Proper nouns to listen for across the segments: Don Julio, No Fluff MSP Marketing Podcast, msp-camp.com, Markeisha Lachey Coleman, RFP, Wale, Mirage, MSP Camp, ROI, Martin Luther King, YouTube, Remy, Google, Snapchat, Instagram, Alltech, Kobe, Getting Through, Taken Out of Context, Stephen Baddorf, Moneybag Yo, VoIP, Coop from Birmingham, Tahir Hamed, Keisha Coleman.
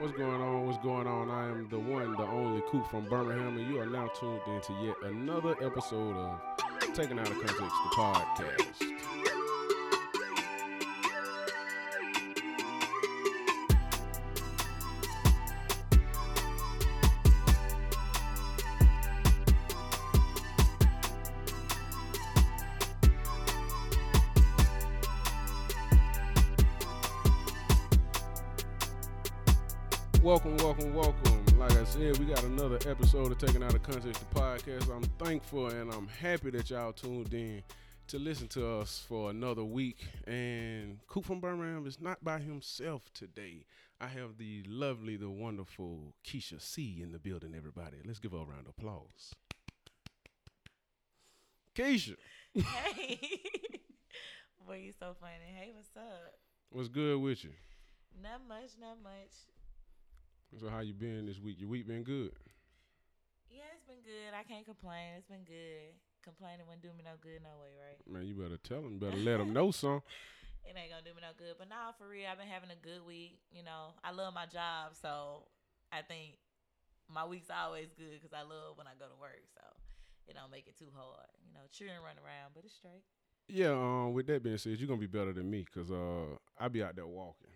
What's going on? What's going on? I am the one, the only Coop from Birmingham, and you are now tuned into yet another episode of Taken Out of Context, the podcast. Welcome, welcome, welcome. Like I said, we got another episode of Taken Out of Context, the podcast. I'm thankful and I'm happy that y'all tuned in to listen to us for another week. And Coop from Birmingham is not by himself today. I have the lovely, the wonderful Keisha C in the building, everybody. Let's give her a round of applause. Keisha. Hey. Boy, you so funny. Hey, what's up? What's good with you? Not much, not much. So how you been this week? Your week been good? Yeah, it's been good. I can't complain. It's been good. Complaining wouldn't do me no good no way, right? Man, you better tell them. Better let them know something. It ain't gonna do me no good. But nah, for real, I've been having a good week. You know, I love my job, so I think my week's always good because I love when I go to work, so it don't make it too hard. You know, cheering, run around, but it's straight. Yeah, with that being said, you're gonna be better than me because I be out there walking.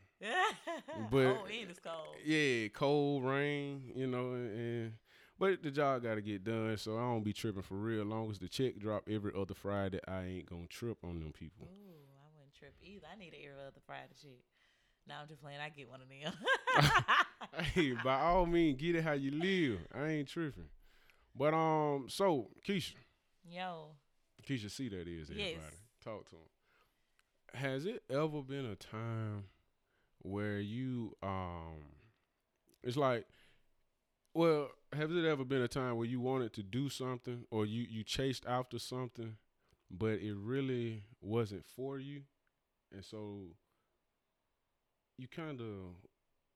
But oh, it is cold. Yeah, cold, rain, you know, and but the job got to get done, so I don't be tripping for real. As long as the check drop every other Friday, I ain't gonna trip on them people. Ooh, I wouldn't trip either. I need an every other Friday check. No, I'm just playing. I get one of them. Hey, by all means, get it how you live. I ain't tripping. But so Keisha. Yo. Keisha C, that is everybody. Yes. Talk to him. Has it ever been a time where you it's like, well, has it ever been a time where you wanted to do something or you chased after something, but it really wasn't for you, and so you kind of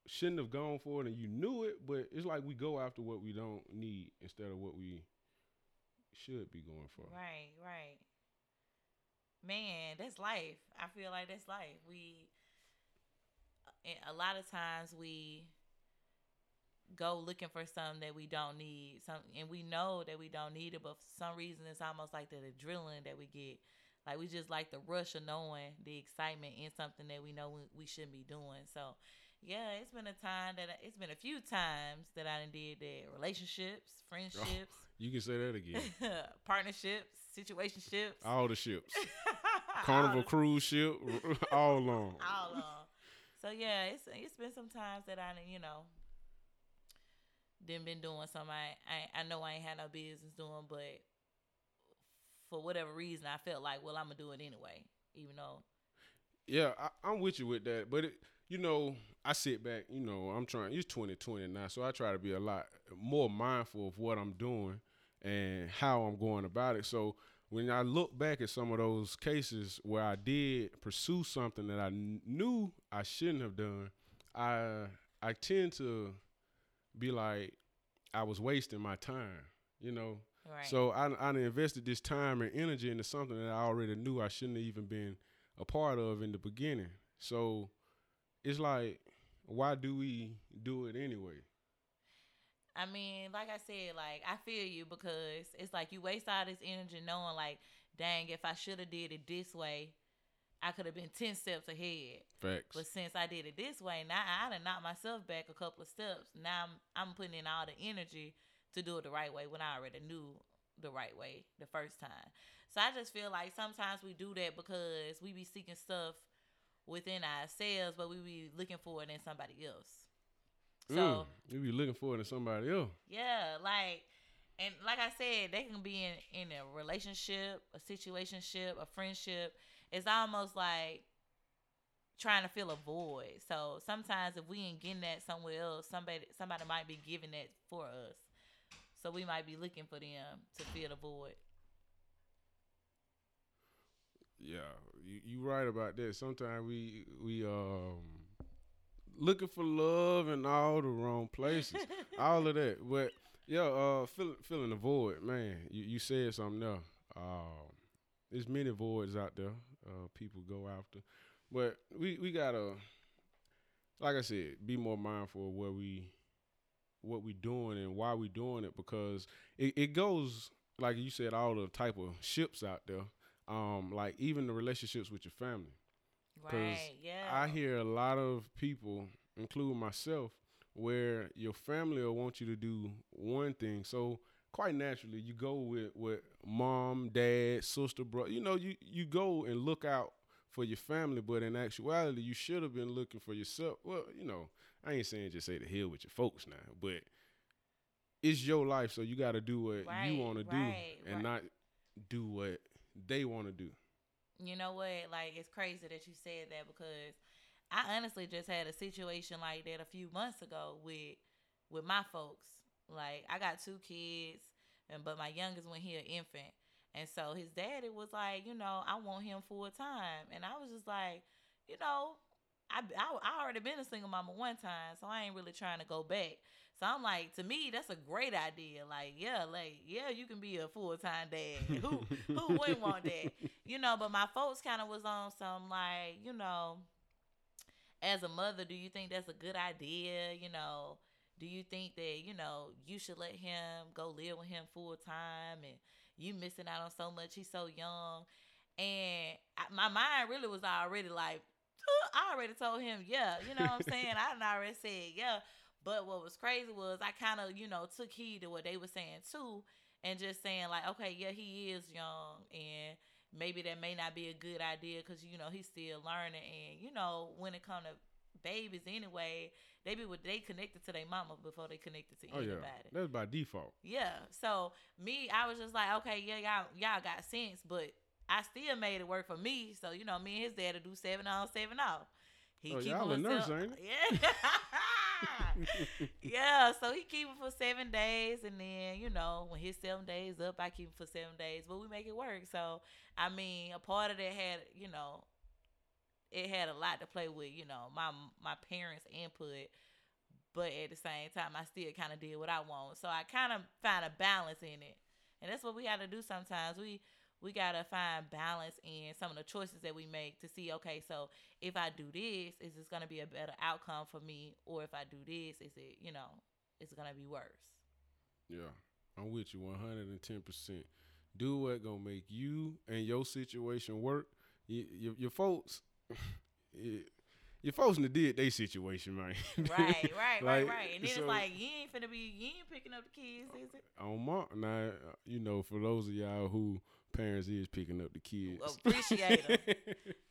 shouldn't have gone for it, and you knew it, but it's like we go after what we don't need instead of what we should be going for. Right. Man, that's life. I feel like that's life. A lot of times we go looking for something that we don't need, and we know that we don't need it, but for some reason it's almost like the adrenaline that we get. Like we just like the rush of knowing the excitement in something that we know we shouldn't be doing. So, yeah, it's been a few times that I done did that. Relationships, friendships. Oh, you can say that again. Partnerships, situationships. All the ships. Carnival cruise ship, all on. So, yeah, it's been some times that I, you know, been doing something I know I ain't had no business doing, but for whatever reason, I felt like, well, I'm going to do it anyway, even though. Yeah, I'm with you with that. But, I sit back, I'm trying. It's 2020 now, so I try to be a lot more mindful of what I'm doing and how I'm going about it. So when I look back at some of those cases where I did pursue something that I knew I shouldn't have done, I tend to be like I was wasting my time, Right. So I invested this time and energy into something that I already knew I shouldn't have even been a part of in the beginning. So it's like, why do we do it anyway? I mean, like I said, like, I feel you because it's like you waste all this energy knowing, like, dang, if I should have did it this way, I could have been 10 steps ahead. Facts. But since I did it this way, now I done knocked myself back a couple of steps. Now I'm putting in all the energy to do it the right way when I already knew the right way the first time. So I just feel like sometimes we do that because we be seeking stuff within ourselves, but we be looking for it in somebody else. So you be looking for it in somebody else. Yeah, like I said, they can be in a relationship, a situationship, a friendship. It's almost like trying to fill a void. So sometimes if we ain't getting that somewhere else, somebody might be giving that for us. So we might be looking for them to fill the void. Yeah, you right about that. Sometimes we looking for love in all the wrong places, all of that. But yeah, filling the void, man. You said something there. There's many voids out there. People go after, but we gotta. like I said, be more mindful of what we doing and why we doing it, because it goes, like you said, all the type of ships out there, like even the relationships with your family. Right, yeah. I hear a lot of people, including myself, where your family will want you to do one thing. So quite naturally, you go with mom, dad, sister, brother. You know, you go and look out for your family, but in actuality, you should have been looking for yourself. Well, you know, I ain't saying just say to hell with your folks now, but it's your life, so you got to do what you want to do and not do what they want to do. You know what? Like, it's crazy that you said that, because I honestly just had a situation like that a few months ago with my folks. Like, I got two kids, but my youngest one, he an infant. And so his daddy was like, you know, I want him full time. And I was just like, you know, I already been a single mama one time, so I ain't really trying to go back. So I'm like, to me, that's a great idea. Like, yeah, you can be a full-time dad. Who wouldn't want that? You know, but my folks kind of was on some, like, you know, as a mother, do you think that's a good idea? You know, do you think that, you know, you should let him go live with him full-time and you missing out on so much? He's so young. And my mind really was already like, I already told him, yeah, you know what I'm saying? I already said, yeah. But what was crazy was I kind of, you know, took heed to what they were saying too, and just saying like, okay, yeah, he is young, and maybe that may not be a good idea because, you know, he's still learning. And, you know, when it comes to babies anyway, they connected to their mama before they connected to anybody. Yeah. That's by default. Yeah. So me, I was just like, okay, yeah, y'all got sense, but I still made it work for me. So, you know, me and his dad will do 7 on, 7 off. Y'all a nurse, ain't it? Yeah. Yeah, so he keep him for 7 days, and then, you know, when his 7 days up, I keep him for 7 days, but we make it work. So, I mean, a part of it had, you know, it had a lot to play with, you know, my parents' input, but at the same time, I still kind of did what I want. So I kind of find a balance in it, and that's what we got to do sometimes. We got to find balance in some of the choices that we make to see, okay, so if I do this, is this going to be a better outcome for me? Or if I do this, is it, you know, it's going to be worse? Yeah, I'm with you 110%. Do what going to make you and your situation work. Your folks, your folks did their situation, man. Right. And then so, it's like, you ain't picking up the kids, is it? Now, you know, for those of y'all who parents is picking up the kids, appreciate them.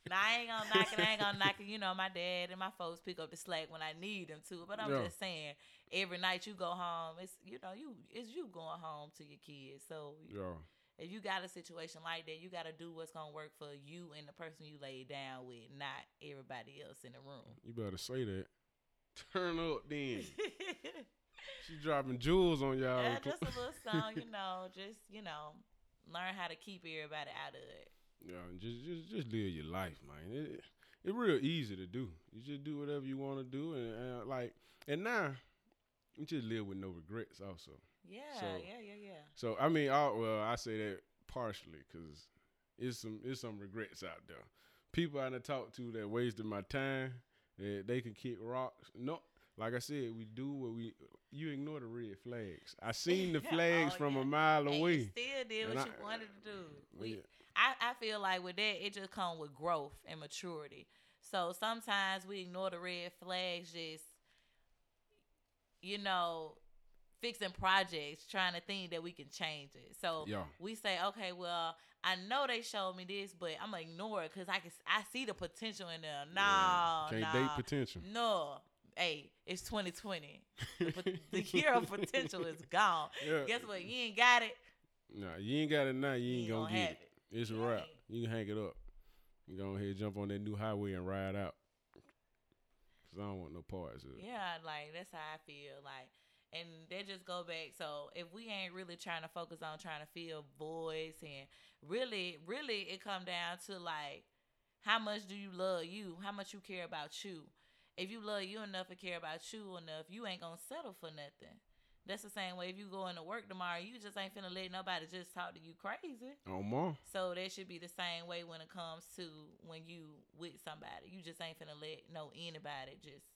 Now, I ain't gonna knock it. You know, my dad and my folks pick up the slack when I need them to. But I'm just saying, every night you go home, it's you going home to your kids. So if you got a situation like that, you got to do what's gonna work for you and the person you lay down with, not everybody else in the room. You better say that. Turn up then. She dropping jewels on y'all. Yeah, just a little song, you know. Just, you know, learn how to keep everybody out of it. Yeah, and just live your life, man. It's real easy to do. You just do whatever you want to do, and now you just live with no regrets, also. Yeah. So I mean, I say that partially because it's some regrets out there. People I done talked to that wasted my time. That they can kick rocks. No. Like I said, we do what we. You ignore the red flags. I seen the flags from a mile away. And you still did what you wanted to do. I feel like with that, it just comes with growth and maturity. So sometimes we ignore the red flags, just, you know, fixing projects, trying to think that we can change it. So we say, okay, well, I know they showed me this, but I'm gonna ignore it because I see the potential in them. Can't date potential. No. Hey, it's 2020. The year of potential is gone. Yeah. Guess what? You ain't got it. Nah, you ain't got it now. You ain't going to get it. It's a wrap. You can hang it up. You go ahead and jump on that new highway and ride out. Because I don't want no parts of it. Yeah, like, that's how I feel. Like, and they just go back. So if we ain't really trying to focus on trying to fill voids, and really it come down to, like, how much do you love you? How much you care about you? If you love you enough and care about you enough, you ain't going to settle for nothing. That's the same way if you go into work tomorrow, you just ain't finna let nobody just talk to you crazy. No more. So that should be the same way when it comes to when you with somebody. You just ain't finna let anybody just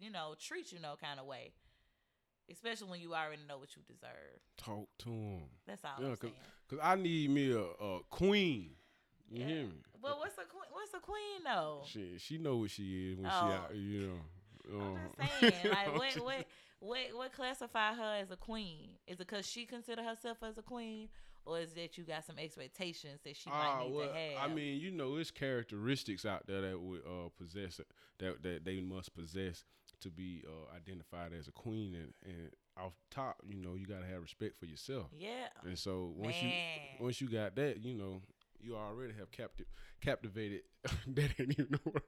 you know, treat you no kind of way. Especially when you already know what you deserve. Talk to him. That's all I'm saying. Because I need me a queen. You hear me? Well, what's a queen, though? She know what she is when she out, you know. I'm just saying, like, what classify her as a queen? Is it because she consider herself as a queen, or is that you got some expectations that she might need to have? I mean, you know, it's characteristics out there that would possess that they must possess to be identified as a queen, and off top, you know, you gotta have respect for yourself. Yeah. And so once you got that, you know. You already have captivated. That ain't even the word.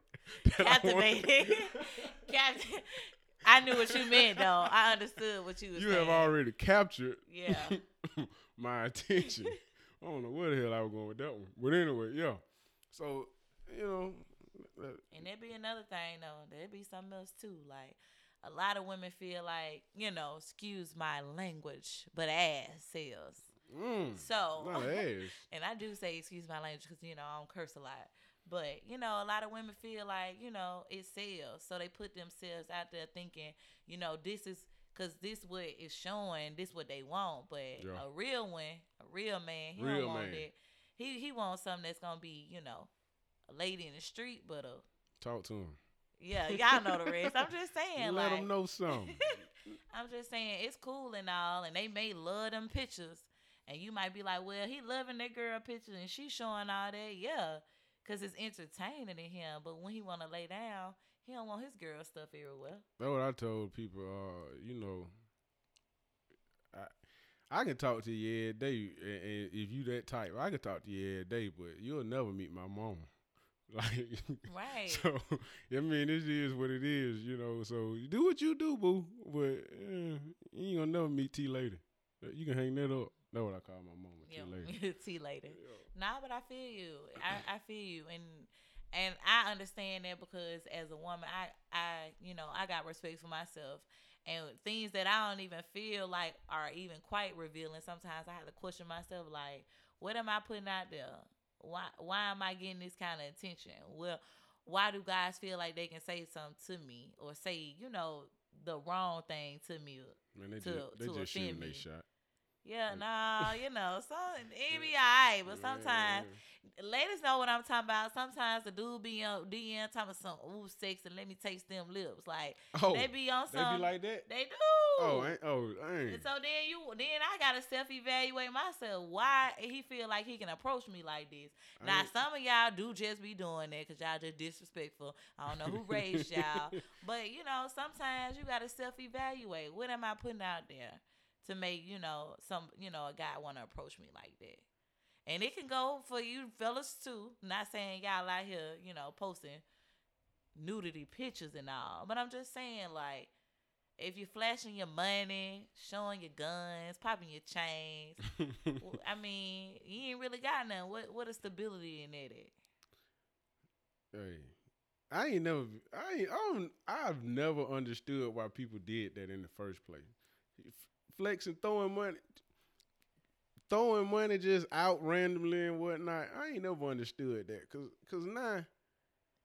Captivated. I knew what you meant, though. I understood what you were saying. You have already captured my attention. I don't know where the hell I was going with that one. But anyway, yeah. So, you know. And there'd be another thing, though. There'd be something else, too. Like, a lot of women feel like, you know, excuse my language, but ass sells. So, and I do say excuse my language because, you know, I don't curse a lot. But, you know, a lot of women feel like, you know, it sells. So they put themselves out there thinking, you know, this is because this what is showing, this what they want. But a real one, a real man, he don't want it. He wants something that's going to be, you know, a lady in the street, but a... Talk to him. Yeah, y'all know the rest. I'm just saying. Let them know something. I'm just saying it's cool and all, and they may love them pictures. And you might be like, well, he loving that girl picture and she showing all that. Yeah, because it's entertaining to him. But when he want to lay down, he don't want his girl stuff everywhere. That's what I told people. You know, I can talk to you every day. And if you that type, I can talk to you every day, but you'll never meet my mama. Like, right. So, I mean, this is what it is, you know. So, you do what you do, boo. But you ain't going to never meet T later. You can hang that up. That's what I call my mama, T later. T later. Yeah. Nah, but I feel you. I feel you. And I understand that because as a woman, I got respect for myself. And things that I don't even feel like are even quite revealing, sometimes I have to question myself, like, what am I putting out there? Why am I getting this kind of attention? Well, why do guys feel like they can say something to me or say, you know, the wrong thing to me? Man, they just shooting their shot. Yeah, no, you know, so it be all right, but sometimes ladies know what I'm talking about. Sometimes the dude be on DM talking about some sex and let me taste them lips. Like they be on some, they be like that. They do. Dang. And so then I gotta self evaluate myself. Why he feel like he can approach me like this? Now some of y'all do just be doing that because y'all just disrespectful. I don't know who raised y'all, but you know sometimes you gotta self evaluate. What am I putting out there to make, you know, a guy want to approach me like that? And it can go for you fellas, too. Not saying y'all out here, you know, posting nudity pictures and all. But I'm just saying, like, if you're flashing your money, showing your guns, popping your chains, I mean, you ain't really got nothing. What is stability in that at? Hey, I've never understood why people did that in the first place. Flexing, throwing money just out randomly and whatnot. I ain't never understood that. Cause now,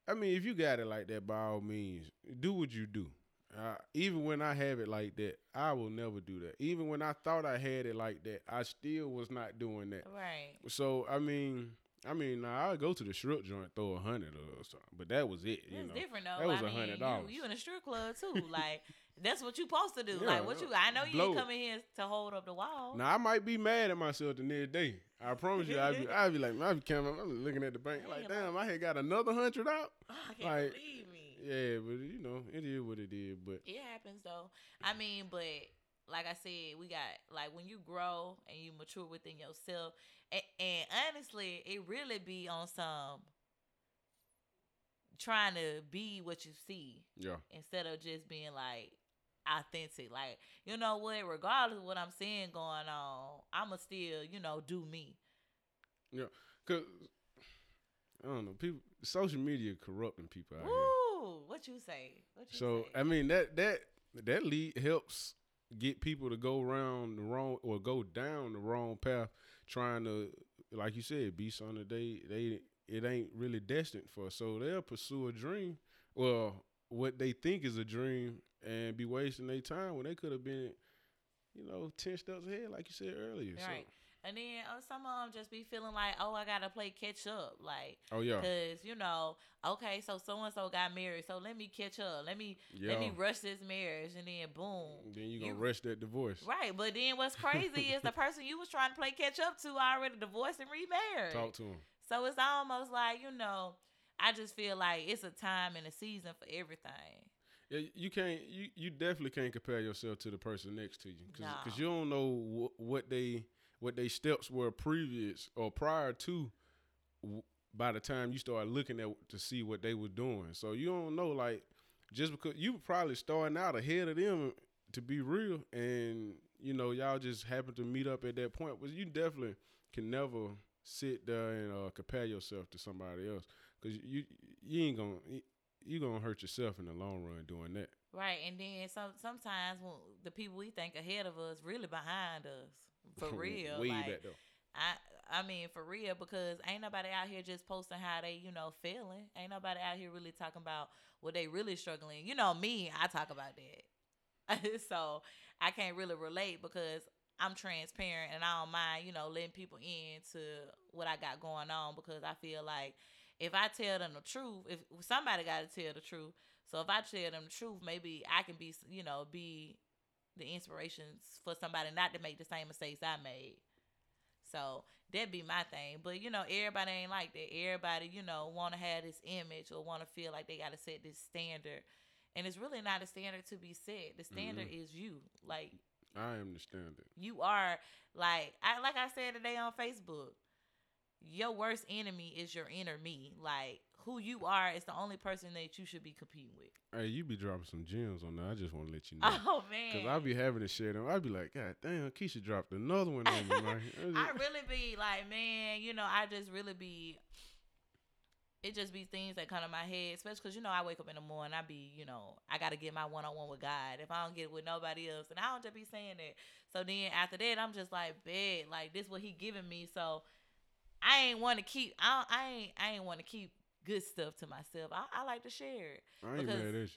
I mean, if you got it like that, by all means, do what you do. Even when I have it like that, I will never do that. Even when I thought I had it like that, I still was not doing that. Right. So I mean, I'll go to the strip joint, throw $100 or something, but that was it. That's different though. That was $100. You in a strip club too, like. That's what you supposed to do. Yeah, like, what you? I know you ain't coming here to hold up the wall. Now, I might be mad at myself the next day. I promise you. I'd be like, I'm looking at the bank like, damn, I had got another $100 out. Oh, I can't believe me. Yeah, but, you know, it is what it is. But it happens, though. I mean, but like I said, we got, like, when you grow and you mature within yourself, and honestly, it really be on some trying to be what you see. Yeah. Instead of just being, like, authentic. Like, you know what, regardless of what I'm seeing going on, I'ma still, you know, do me. Yeah. Cause I don't know, people, social media corrupting people out here. Ooh, what you say? I mean that lead helps get people to go around the wrong or go down the wrong path, trying to, like you said, be something that it ain't really destined for. So they'll pursue a dream. Well, what they think is a dream and be wasting their time when they could have been, you know, 10 steps ahead, like you said earlier. Right. So. And then some of them just be feeling like, oh, I got to play catch up. Like, oh, yeah. Because, you know, okay, so-and-so got married, so let me catch up. Let me rush this marriage, and then boom. Then you're going to rush that divorce. Right. But then what's crazy is the person you was trying to play catch up to already divorced and remarried. Talk to him. So it's almost like, you know, I just feel like it's a time and a season for everything. Yeah, you can't. You definitely can't compare yourself to the person next to you because you don't know what they steps were previous or prior to. By the time you start looking at to see what they were doing, so you don't know. Like just because you were probably starting out ahead of them, to be real, and you know y'all just happened to meet up at that point. But you definitely can never sit there and compare yourself to somebody else because you ain't gonna. You're going to hurt yourself in the long run doing that. Right. And then sometimes when the people we think ahead of us really behind us. For real. Way back though. I mean, for real, because ain't nobody out here just posting how they, you know, feeling. Ain't nobody out here really talking about what they really struggling. You know me, I talk about that. So I can't really relate because I'm transparent and I don't mind, you know, letting people in to what I got going on because I feel like if I tell them the truth, if somebody got to tell the truth. So if I tell them the truth, maybe I can be, you know, be the inspiration for somebody not to make the same mistakes I made. So that'd be my thing. But, you know, everybody ain't like that. Everybody, you know, want to have this image or want to feel like they got to set this standard. And it's really not a standard to be set. The standard is you. Like, I am the standard. You are, like I said today on Facebook, your worst enemy is your inner me. Like, who you are is the only person that you should be competing with. Hey, you be dropping some gems on that. I just want to let you know. Oh, man. Because I be having to share them. I be like, God damn, Keisha dropped another one on me. Like, I really be like, man, you know, I just really be... It just be things that come to my head, especially because, you know, I wake up in the morning, I be, you know, I got to get my one-on-one with God. If I don't get it with nobody else, and I don't just be saying that. So then after that, I'm just like, bad, like, this what he giving me, so... I ain't want to keep good stuff to myself. I like to share it. I ain't mad at you.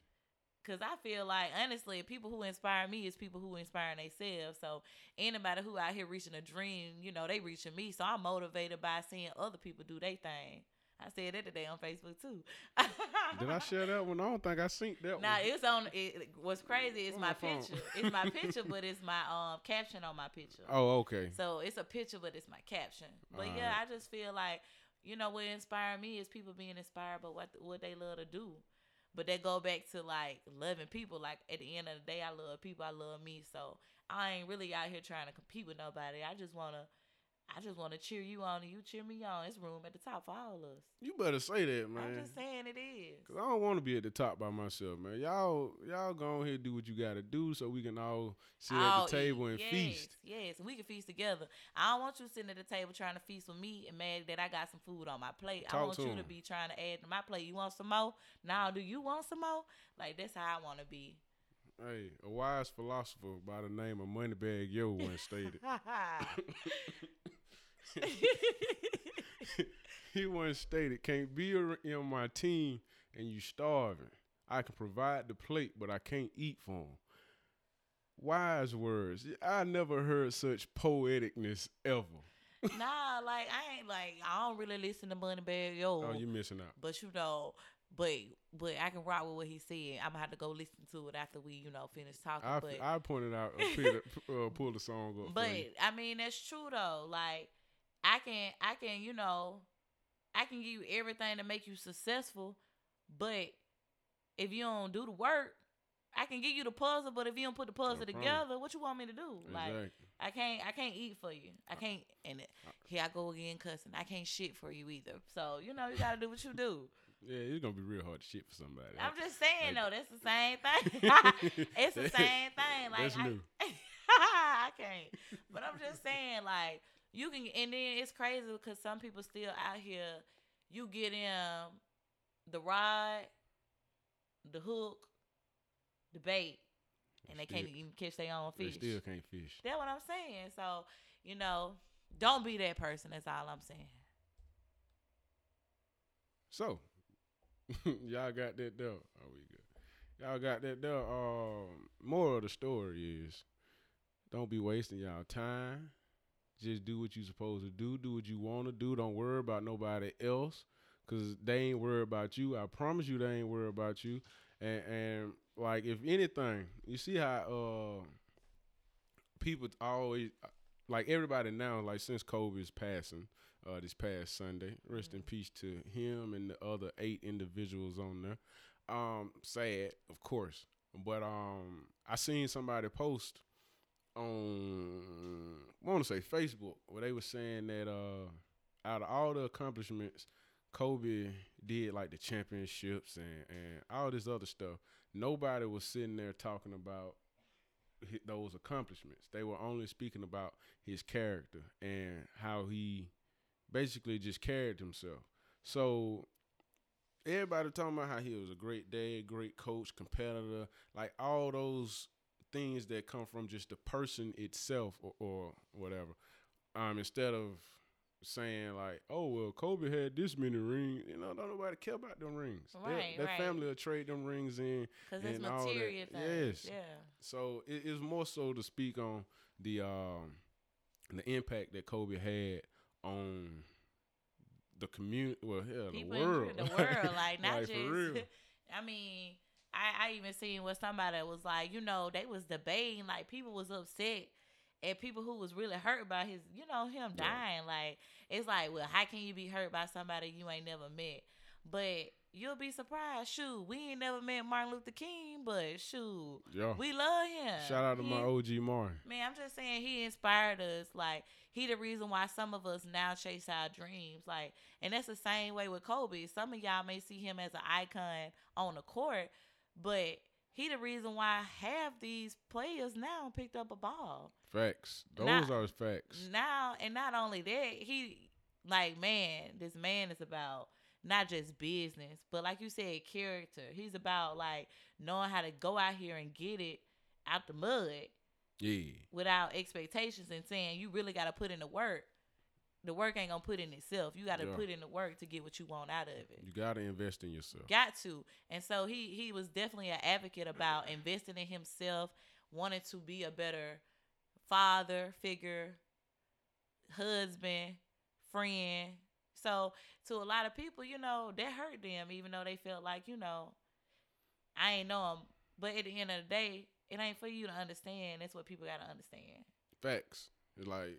Because I feel like, honestly, people who inspire me is people who inspire themselves. So anybody who out here reaching a dream, you know, they reaching me. So I'm motivated by seeing other people do their thing. I said that today on Facebook, too. Did I share that one? I don't think I synced that one. Nah, it's on... What's crazy is my picture. It's my picture, but it's my caption on my picture. Oh, okay. So it's a picture, but it's my caption. But yeah, I just feel like, you know, what inspired me is people being inspired by what they love to do. But they go back to, like, loving people. Like, at the end of the day, I love people. I love me. So I ain't really out here trying to compete with nobody. I just want to cheer you on and you cheer me on. It's room at the top for all of us. You better say that, man. I'm just saying it is. Because I don't want to be at the top by myself, man. Y'all go on here and do what you got to do so we can all sit at the table and feast. Yes, we can feast together. I don't want you sitting at the table trying to feast with me and mad that I got some food on my plate. Talk I want to you him. To be trying to add to my plate. You want some more? Now, do you want some more? Like, that's how I want to be. Hey, a wise philosopher by the name of Moneybag Yo once stated. He once stated, can't be on my team and you starving. I can provide the plate, but I can't eat for them. Wise words. I never heard such poeticness ever. Nah, like, I don't really listen to Moneybag Yo. Oh, you missing out. But you know... But I can rock with what he said. I'm going to have to go listen to it after we, you know, finish talking. I pointed out, pulled the song up. But, I mean, that's true, though. Like, I can, you know, I can give you everything to make you successful. But if you don't do the work, I can give you the puzzle. But if you don't put the puzzle together, what you want me to do? Exactly. Like, I can't eat for you. I can't. And here I go again cussing. I can't shit for you either. So, you know, you got to do what you do. Yeah, it's going to be real hard to shit for somebody. I'm just saying, though, that's the same thing. It's the same thing. Like, that's new. I can't. But I'm just saying, like, you can, and then it's crazy because some people still out here, you get them the rod, the hook, the bait, and they can't even catch their own fish. They still can't fish. That's what I'm saying. So, you know, don't be that person. That's all I'm saying. So. Y'all got that though? Are we good? Y'all got that there. Moral of the story is, don't be wasting y'all time. Just do what you supposed to do. Do what you want to do. Don't worry about nobody else, because they ain't worried about you. I promise you they ain't worried about you. And like, if anything, you see how people always, like everybody now, like since Kobe's passing this past Sunday, rest in peace to him and the other 8 individuals on there. Sad, of course. But I seen somebody post on, I want to say Facebook, where they were saying that out of all the accomplishments Kobe did, like the championships and all this other stuff, nobody was sitting there talking about those accomplishments. They were only speaking about his character and how he basically just carried himself. So everybody talking about how he was a great dad, great coach, competitor, like all those things that come from just the person itself or whatever. Instead of saying like, oh, well, Kobe had this many rings. You know, don't nobody care about them rings. Right, that family will trade them rings in. Because it's material things. Yes. Yeah. So it's more so to speak on the impact that Kobe had on the community, well, hell, people the world. The world, like, not like, just, for real. I mean, I even seen what somebody was like, you know, they was debating, like, people was upset at people who was really hurt by his, you know, him dying. Yeah. Like, it's like, well, how can you be hurt by somebody you ain't never met? But you'll be surprised. Shoot, we ain't never met Martin Luther King, but shoot, yeah, we love him. Shout out to my OG Martin. Man, I'm just saying, he inspired us. Like, he the reason why some of us now chase our dreams. Like, and that's the same way with Kobe. Some of y'all may see him as an icon on the court, but he the reason why half these players now picked up a ball. Facts. Those are facts. Now, and not only that, he, like, man, this man is about not just business, but like you said, character. He's about, like, knowing how to go out here and get it out the mud, yeah, without expectations and saying you really got to put in the work. The work ain't going to put in itself. You got to put in the work to get what you want out of it. You got to invest in yourself. Got to. And so he was definitely an advocate about investing in himself, wanting to be a better father figure, husband, friend. So to a lot of people, you know, that hurt them, even though they felt like, you know, I ain't know him. But at the end of the day, it ain't for you to understand. That's what people got to understand. Facts. It's like,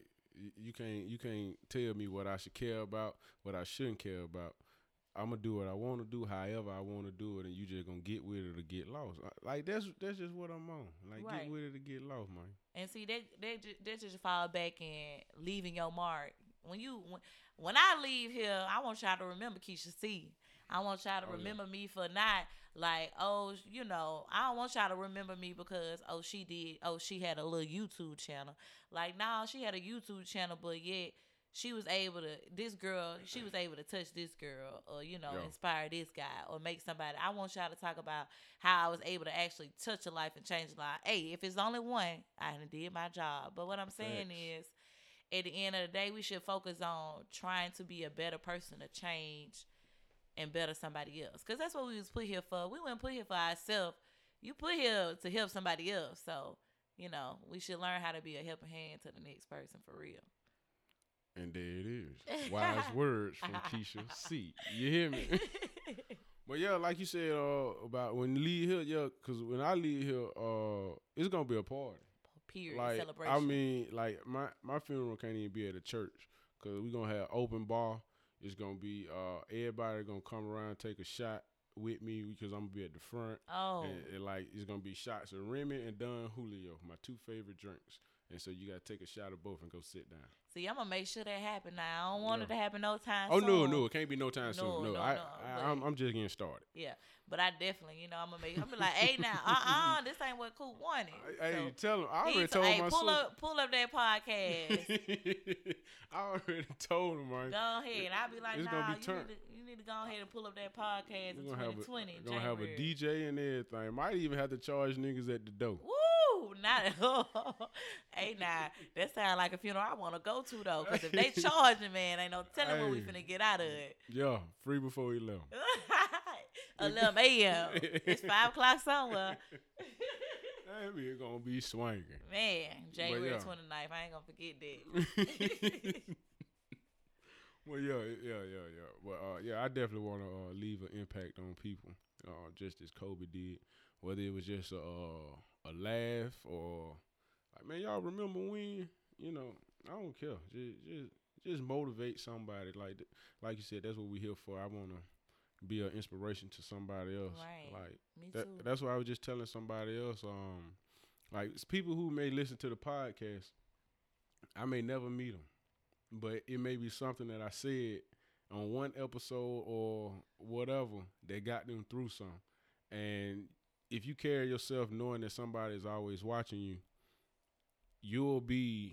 you can't tell me what I should care about, what I shouldn't care about. I'm going to do what I want to do, however I want to do it, and you just going to get with it or get lost. Like, that's just what I'm on. Like, right. Get with it or get lost, man. And see, that just fall back in leaving your mark. When I leave here, I want y'all to remember Keisha C. I want y'all to remember me for not, like, oh, you know, I don't want y'all to remember me because, oh, she did, oh, she had a little YouTube channel. Like, no, she had a YouTube channel, but yet she was able to, this girl, she was able to touch this girl or, you know, inspire this guy or make somebody. I want y'all to talk about how I was able to actually touch a life and change a life. Hey, if it's only one, I did my job. But what I'm saying is, at the end of the day, we should focus on trying to be a better person to change and better somebody else. Because that's what we was put here for. We weren't put here for ourselves. You put here to help somebody else. So, you know, we should learn how to be a helping hand to the next person for real. And there it is. Wise words from Keisha C. You hear me? But, yeah, like you said about when you leave here, yeah, because when I leave here, it's going to be a party. Period. Like, celebration. I mean, like, my funeral can't even be at a church because we're going to have open bar. It's going to be everybody going to come around, take a shot with me because I'm going to be at the front. Oh. And like, it's going to be shots of Remy and Don Julio, my two favorite drinks. And so you got to take a shot of both and go sit down. See, I'm going to make sure that happen now. I don't want it to happen no time soon. Oh, no, it can't be no time soon. I'm just getting started. Yeah, but I definitely, you know, I'm be like, hey, now, this ain't what Coop wanted. Hey, so, tell him. I already told my sister. Pull up that podcast. I already told him, man. Go ahead. I'll be like, you need to go ahead and pull up that podcast in 2020. We're going to have a DJ and everything. Might even have to charge niggas at the door. Woo! Not at all. Hey, nah, that sound like a funeral I want to go to, though, because if they charging, man, ain't no telling what we finna get out of it. Yeah, free before we left. 11 a.m. It's 5 o'clock somewhere. That bitch gonna be swinging. Man, January 29th. I ain't gonna forget that. Well, yeah. But, I definitely want to leave an impact on people, just as Kobe did. Whether it was just a laugh or, like, man, y'all remember when, I don't care. Just motivate somebody. Like you said, that's what we're here for. I want to be an inspiration to somebody else. Right. Like, me too. That's why I was just telling somebody else, like, it's people who may listen to the podcast, I may never meet them. But it may be something that I said on one episode or whatever that got them through something. And if you carry yourself knowing that somebody is always watching you, you'll live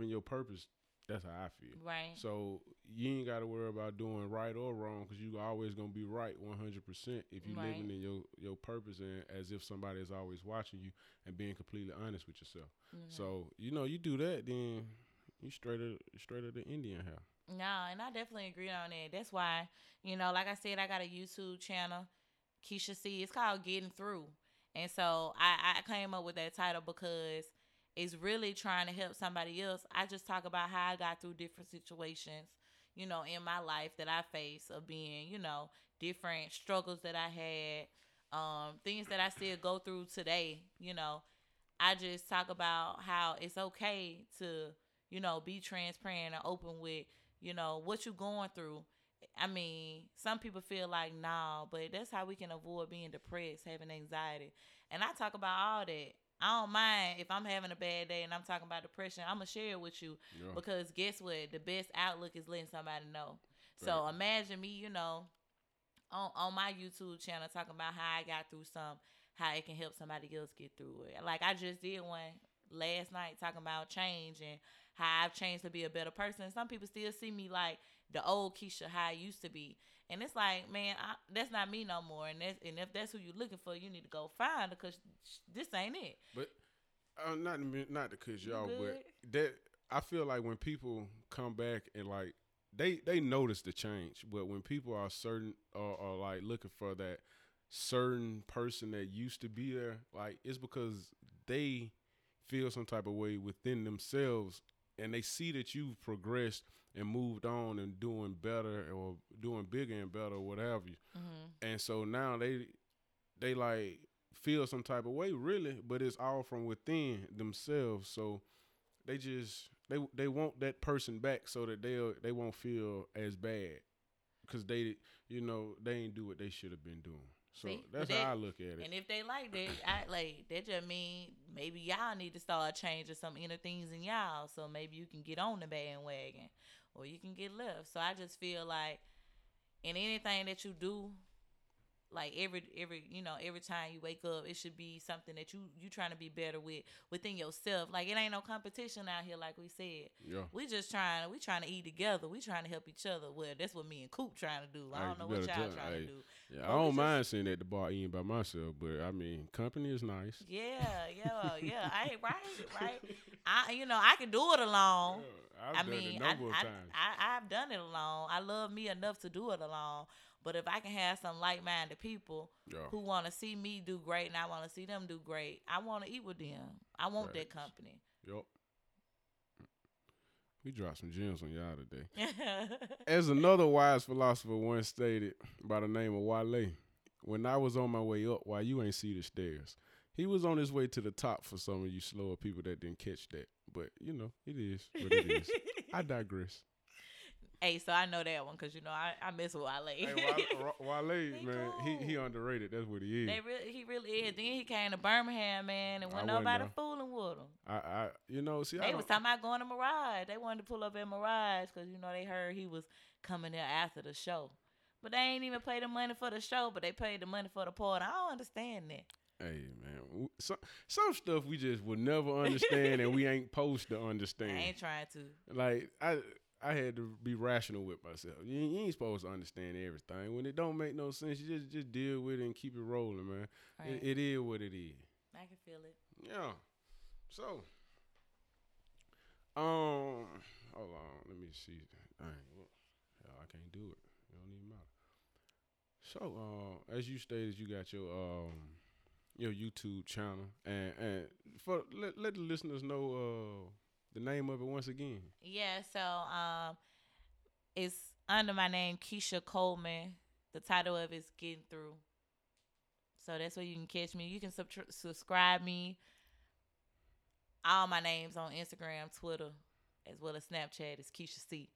in your purpose. That's how I feel. Right. So you ain't got to worry about doing right or wrong because you always going to be right 100% if you're living in your purpose and as if somebody is always watching you and being completely honest with yourself. Mm-hmm. So, you do that, then you straight up the Indian house. No, and I definitely agree on that. That's why, like I said, I got a YouTube channel, Keisha C. It's called Getting Through. And so I came up with that title because it's really trying to help somebody else. I just talk about how I got through different situations, in my life that I face of being, different struggles that I had, things that I still go through today. I just talk about how it's okay to, be transparent and open with, what you're going through. I mean, some people feel like, nah, but that's how we can avoid being depressed, having anxiety. And I talk about all that. I don't mind if I'm having a bad day and I'm talking about depression. I'm going to share it with you because guess what? The best outlook is letting somebody know. Right. So imagine me, on my YouTube channel talking about how I got through some, how it can help somebody else get through it. Like I just did one last night talking about change and how I've changed to be a better person. Some people still see me like the old Keisha, how I used to be. And it's like, man, that's not me no more. And if that's who you're looking for, you need to go find her because this ain't it. But not to cut y'all, but that I feel like when people come back and like they notice the change, but when people are certain or like looking for that certain person that used to be there, like it's because they feel some type of way within themselves and they see that you've progressed and moved on and doing better or doing bigger and better or what have you. Mm-hmm. And so now they like feel some type of way really, but it's all from within themselves. So they just, they want that person back so that they won't feel as bad because they, they ain't do what they should have been doing. So see, that's how I look at it. And if they like that, that just mean maybe y'all need to start changing some inner things in y'all. So maybe you can get on the bandwagon or you can get left. So I just feel like in anything that you do, like every time you wake up, it should be something that you trying to be better with within yourself. Like it ain't no competition out here, like we said. Yeah. We trying to eat together. We trying to help each other. Well, that's what me and Coop trying to do. I don't know what y'all trying to do. Yeah, but I don't mind sitting at the bar eating by myself, but I mean, company is nice. Yeah. Right. I can do it alone. Yeah, I've done it alone. I love me enough to do it alone. But if I can have some like-minded people who want to see me do great and I want to see them do great, I want to eat with them. I want that company. Yep. We dropped some gems on y'all today. As another wise philosopher once stated by the name of Wale, when I was on my way up, why you ain't see the stairs? He was on his way to the top for some of you slower people that didn't catch that. But, it is what it is. I digress. Hey, so I know that one because I mess with Wale. Hey, Wale, man, he underrated. That's what he is. He really is. Then he came to Birmingham, man, and wasn't nobody fooling with him. They was talking about going to Mirage. They wanted to pull up at Mirage because they heard he was coming there after the show, but they ain't even paid the money for the show, but they paid the money for the party. I don't understand that. Hey, man, some stuff we just will never understand, and we ain't supposed to understand. I ain't trying to. Like I had to be rational with myself. You ain't supposed to understand everything. When it don't make no sense, you just deal with it and keep it rolling, man. Right. It is what it is. I can feel it. Yeah. So, hold on. Let me see. Dang, I can't do it. It don't even matter. So, as you stated, you got your YouTube channel, and for let the listeners know the name of it once again. Yeah, so it's under my name, Keisha Coleman. The title of it is Getting Through. So that's where you can catch me. You can subscribe me. All my names on Instagram, Twitter, as well as Snapchat is Keisha C.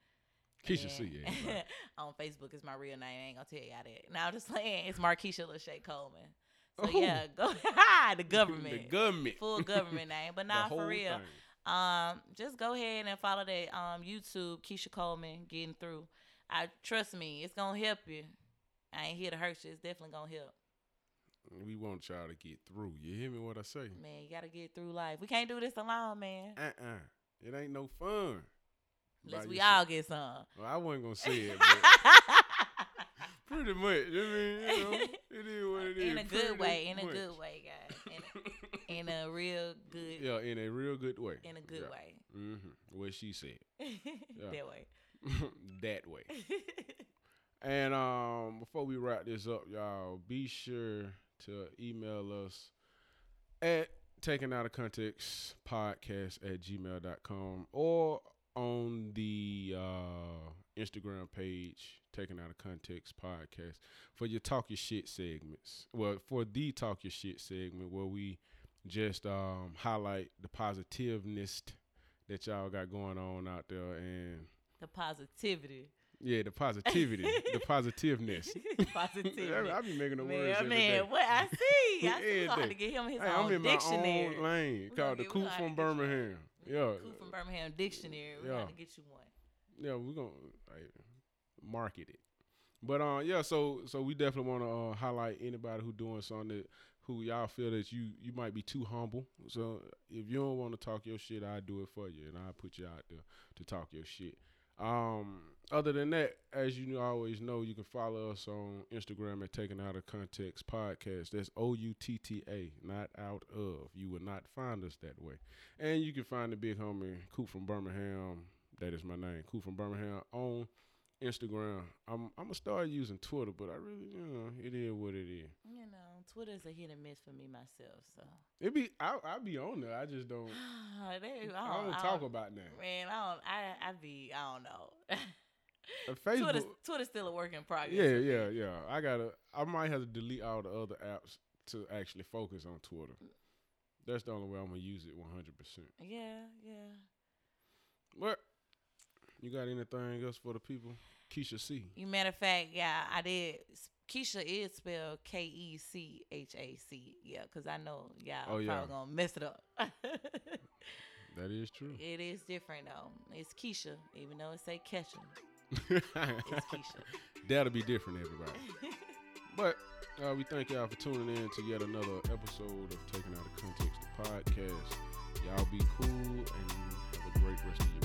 Keisha C, yeah. Right. On Facebook is my real name. I ain't going to tell y'all that. No, I'm just saying it's Markeisha Lachey Coleman. So, yeah, go the government. The government. Full government name. But nah, for real. Thing. Just go ahead and follow that YouTube, Keisha Coleman, Getting Through. Trust me, it's going to help you. I ain't here to hurt you. It's definitely going to help. We want y'all to get through. You hear me what I say? Man, you got to get through life. We can't do this alone, man. It ain't no fun. Unless we all get some. Well, I wasn't going to say it, but pretty much. I mean, you know, it is what it is. In a good way, guys. In a real good. Yeah, in a real good way. In a good way. Mm-hmm. What she said. Yeah. That way. And before we wrap this up, y'all, be sure to email us at takenoutofcontextpodcast@gmail.com or on the Instagram page, Taken Out of Context Podcast, for your Talk Your Shit segments. Well, for the Talk Your Shit segment, where we just highlight the positiveness that y'all got going on out there and the positivity. Yeah, the positivity, the positiveness. Positivity. I be making the words every day. What I see. I see how to get him his own dictionary. I'm in my own lane called the Coop from Birmingham. Yeah. Coop from Birmingham dictionary. We're going to get you one. Yeah, we're going to market it. But, yeah, so we definitely want to highlight anybody who doing something who y'all feel that you might be too humble. So if you don't want to talk your shit, I'll do it for you, and I'll put you out there to talk your shit. Other than that, as you always know, you can follow us on Instagram at Taken Out of Context Podcast. That's Outta, not out of. You will not find us that way. And you can find the big homie, Coop from Birmingham. That is my name, Coop from Birmingham, on Instagram. I'm gonna start using Twitter, but I really, it is what it is. You know, Twitter's a hit and miss for me myself. So it be, I be on there. I just don't. I don't talk about that. Man, I don't know. Facebook, Twitter's still a work in progress. Yeah. I might have to delete all the other apps to actually focus on Twitter. That's the only way I'm gonna use it 100%. Yeah. What? You got anything else for the people? Keisha C. You matter of fact, yeah, I did. Keisha is spelled Kechhac. Yeah, because I know y'all probably going to mess it up. That is true. It is different, though. It's Keisha, even though it say Kesha. It's Keisha. That'll be different, everybody. But we thank y'all for tuning in to yet another episode of Taking Out of Context, the podcast. Y'all be cool and have a great rest of your